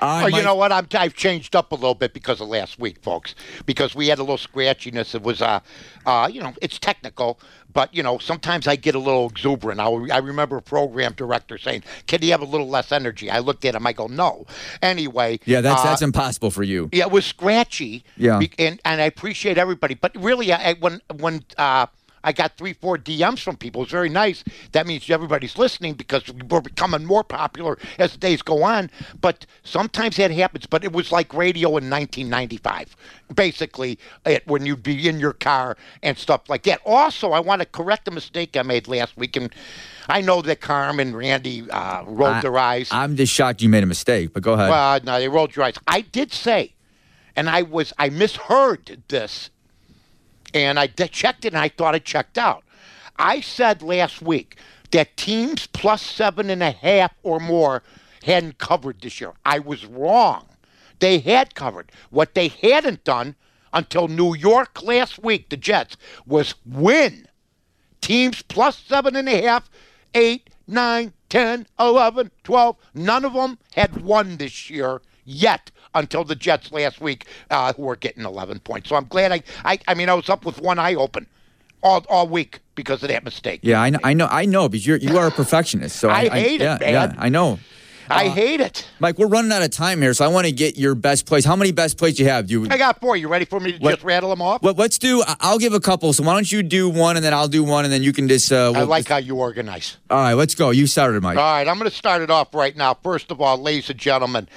Oh, you know what? I'm, I've changed up a little bit because of last week, folks, because we had a little scratchiness. It was, uh, uh, you know, it's technical, but, you know, sometimes I get a little exuberant. I, I remember a program director saying, can you have a little less energy? I looked at him. I go, no. Anyway. Yeah, that's uh, that's impossible for you. Yeah, it was scratchy. Yeah. And, and I appreciate everybody. But really, I, when when uh, I got three, four D Ms from people, it's very nice. That means everybody's listening because we're becoming more popular as the days go on. But sometimes that happens. But it was like radio in nineteen ninety-five, basically, it, when you'd be in your car and stuff like that. Also, I want to correct a mistake I made last week. And I know that Carmen and Randy uh, rolled I, their eyes. I'm just shocked you made a mistake, but go ahead. Well, uh, no, they rolled your eyes. I did say and I was I misheard this, and I checked it, and I thought I checked out. I said last week that teams plus seven and a half or more hadn't covered this year. I was wrong. They had covered. What they hadn't done until New York last week, the Jets, was win. Teams plus seven and a half, eight, nine, ten, eleven, twelve. None of them had won this year yet until the Jets last week uh, were getting eleven points. So I'm glad I, I, I mean, I was up with one eye open all all week because of that mistake. Yeah, I know, I know, I know because you're, you are a perfectionist. So I, I hate I, it, yeah, man. Yeah, I know. I uh, hate it. Mike, we're running out of time here, so I want to get your best plays. How many best plays do you have? Do you, I got four. You ready for me to let, just rattle them off? Let, let's do – I'll give a couple. So why don't you do one, and then I'll do one, and then you can just uh, – I we'll, like how you organize. All right, let's go. You started, Mike. All right, I'm going to start it off right now. First of all, ladies and gentlemen,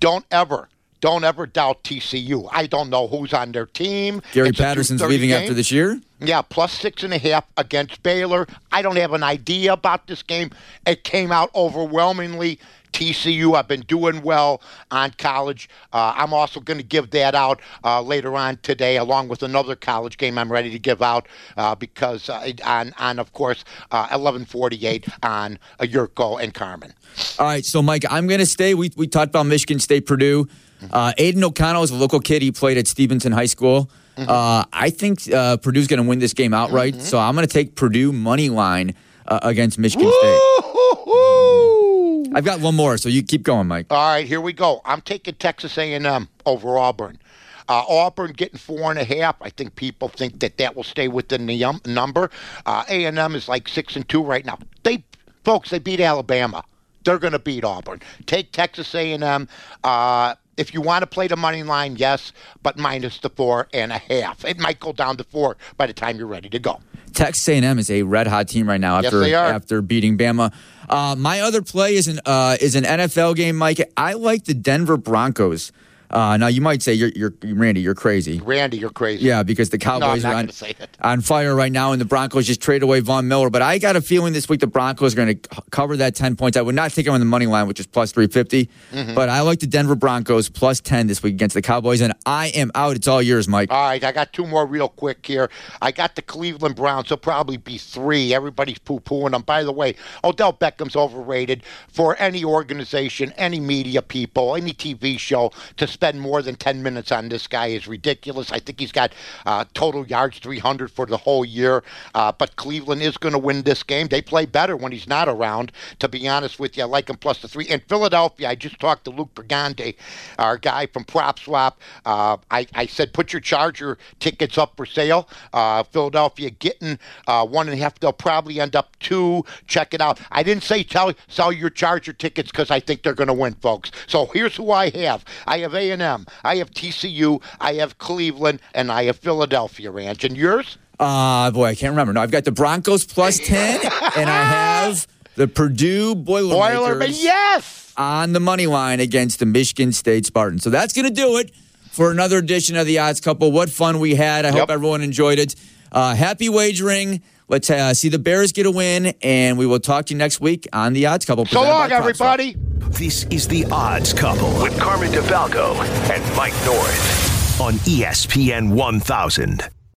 don't ever, don't ever doubt T C U. I don't know who's on their team. Gary it's Patterson's leaving game. After this year? Yeah, plus six and a half against Baylor. I don't have an idea about this game. It came out overwhelmingly – T C U, I've been doing well on college. Uh, I'm also going to give that out uh, later on today, along with another college game I'm ready to give out uh, because uh, on, on, of course, uh, eleven forty-eight on Yurko and Carmen. All right, so, Mike, I'm going to stay. We we talked about Michigan State, Purdue. Uh, Aiden O'Connell is a local kid. He played at Stevenson High School. Mm-hmm. Uh, I think uh, Purdue's going to win this game outright, mm-hmm. so I'm going to take Purdue money line uh, against Michigan State. I've got one more, so you keep going, Mike. All right, here we go. I'm taking Texas A and M over Auburn. Uh, Auburn getting four and a half. I think people think that that will stay within the um, number. Uh, A and M is like six and two right now. They, folks, they beat Alabama. They're going to beat Auburn. Take Texas A and M. Uh, if you want to play the money line, yes, but minus the four and a half. It might go down to four by the time you're ready to go. Texas A and M is a red-hot team right now after yes, they are. after beating Bama. Uh, my other play is an uh, is an N F L game, Mike. I like the Denver Broncos. Uh, now you might say you're, you're Randy, you're crazy. Randy, you're crazy. Yeah, because the Cowboys no, are on, on fire right now, and the Broncos just trade away Vaughn Miller. But I got a feeling this week the Broncos are going to cover that ten points. I would not take them on the money line, which is plus three fifty. Mm-hmm. But I like the Denver Broncos plus ten this week against the Cowboys, and I am out. It's all yours, Mike. All right, I got two more real quick here. I got the Cleveland Browns. They'll probably be three. Everybody's poo-pooing them. By the way, Odell Beckham's overrated for any organization, any media people, any T V show to spend more than ten minutes on this guy is ridiculous. I think he's got uh, total yards three hundred for the whole year, uh, but Cleveland is going to win this game. They play better when he's not around, to be honest with you. I like him plus the three. And Philadelphia, I just talked to Luke Brigante, our guy from PropSwap. Uh, I, I said, put your Charger tickets up for sale. Uh, Philadelphia getting uh, one and a half. They'll probably end up two. Check it out. I didn't say tell, sell your Charger tickets because I think they're going to win, folks. So here's who I have. I have A and M. I have T C U. I have Cleveland, and I have Philadelphia, Ranch. And yours? Uh, boy, I can't remember. No, I've got the Broncos plus ten, and I have the Purdue Boilermakers Boilerman, yes! on the money line against the Michigan State Spartans. So that's going to do it for another edition of The Odds Couple. What fun we had. I yep. hope everyone enjoyed it. Uh, happy wagering. Let's uh, see the Bears get a win, and we will talk to you next week on The Odds Couple. So long, everybody. This is The Odds Couple with Carmen DeFalco and Mike North on E S P N one thousand.